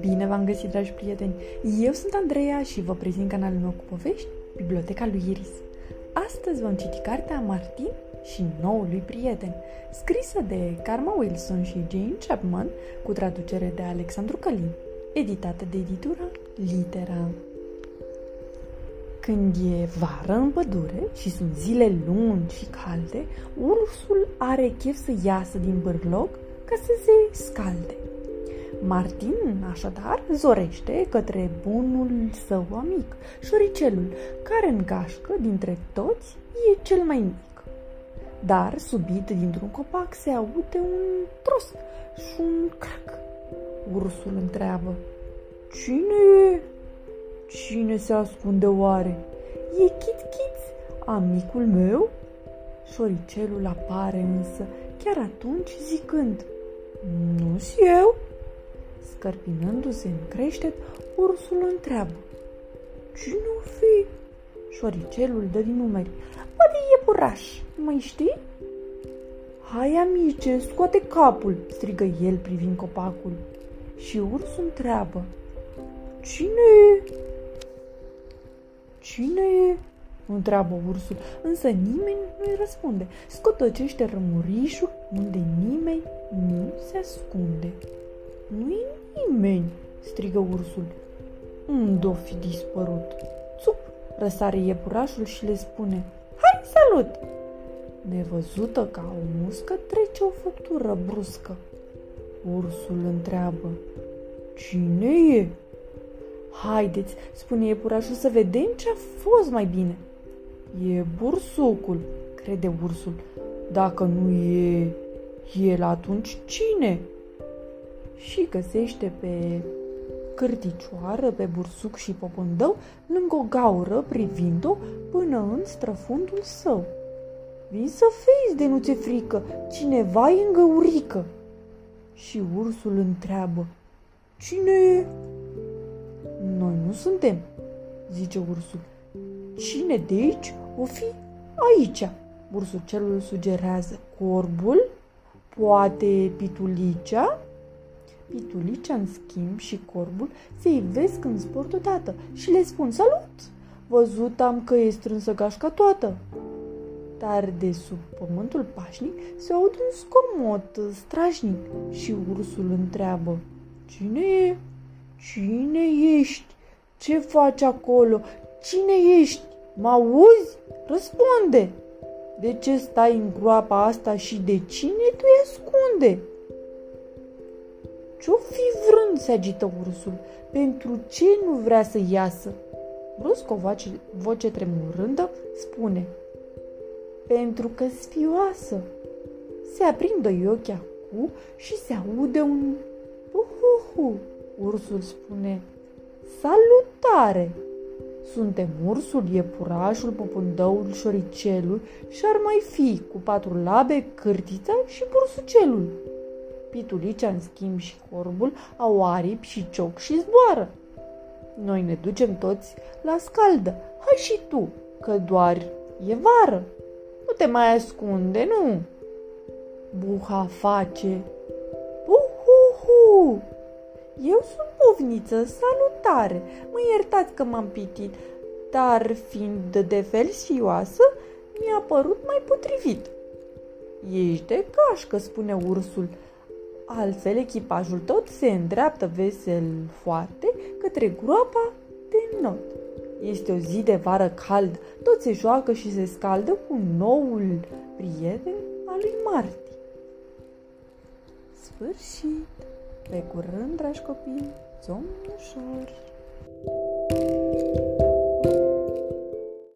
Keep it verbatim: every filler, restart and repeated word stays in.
Bine v-am găsit, dragi prieteni! Eu sunt Andreea și vă prezint canalul meu cu povești, Biblioteca lui Iris. Astăzi vom citi cartea Martin și noul lui prieten, scrisă de Karma Wilson și Jane Chapman, cu traducere de Alexandru Călin, editată de editura Litera. Când e vară în pădure și sunt zile lungi și calde, ursul are chef să iasă din bârloc ca să se scalde. Martin, așadar, zorește către bunul său amic, șoricelul, care în gașcă dintre toți e cel mai mic. Dar, subit, dintr-un copac se aude un tros și un crac. Ursul întreabă: "Cine e? Cine se ascunde oare? E Chit-Chit, amicul meu?" Șoricelul apare însă chiar atunci zicând: "Nu-s eu." Scărpinându-se în creștet, ursul întreabă: "Cine-o fi?" Șoricelul dă din numeri: "Poate e Puraș, mai știi?" "Hai, amice, scoate capul!" strigă el privind copacul. Și ursul întreabă: "Cine e? Cine e?" întreabă ursul, însă nimeni nu-i răspunde. Scotocește rămurișul unde nimeni nu se ascunde. "Nu-i nimeni!" strigă ursul. "Unde-o fi dispărut?" Țup! Răsare iepurașul și le spune: "Hai, salut!" Nevăzută ca o muscă, trece o făptură bruscă. Ursul întreabă: "Cine e?" "Haideți," spune iepurașul, "să vedem ce a fost mai bine." "E bursucul," crede ursul. "Dacă nu e el, atunci cine?" Și găsește pe cârticioară, pe bursuc și popândău, lângă o gaură, privind-o până în străfundul său. "Vin să fezi de nu ți-e frică, cineva e în găurică." Și ursul întreabă: "Cine e?" "Noi nu suntem," zice ursul. "Cine de aici o fi aici?" Bursucelul sugerează: "Corbul? Poate pitulicea?" Pitulicea, în schimb, și corbul se ivesc în sport odată și le spun: "Salut! Văzut am că e strânsă gașca toată." Dar de sub pământul pașnic se aude un zgomot strașnic și ursul întreabă: "Cine e? Cine ești? Ce faci acolo? Cine ești? Mă auzi? Răspunde! De ce stai în groapa asta și de cine tu îi ascunde?" "Ce-o fi vrând?" se agită ursul. "Pentru ce nu vrea să iasă?" Brusc, o voce tremurândă spune: "Pentru că-s fioasă." Se aprindă iochea cu și se aude un puhuhu. Ursul spune: "Salutare! Suntem ursul, iepurașul, popândăul, șoricelul și ar mai fi cu patru labe, cârtița și bursucelul." Pitulicea, în schimb, și corbul au aripi și cioc și zboară. "Noi ne ducem toți la scaldă, hai și tu, că doar e vară. Nu te mai ascunde, nu." Buha face: "Puhuhu! Eu sunt bovniță, salutare, mă iertați că m-am pitit, dar fiind de felsioasă, mi-a părut mai potrivit." "Ești de cașcă," spune ursul, "altfel echipajul tot se îndreaptă vesel foarte către groapa de not. Este o zi de vară cald, tot se joacă și se scaldă cu noul prieten al lui Martin." Sfârșit! Pe curând, dragi copii, somn ușor!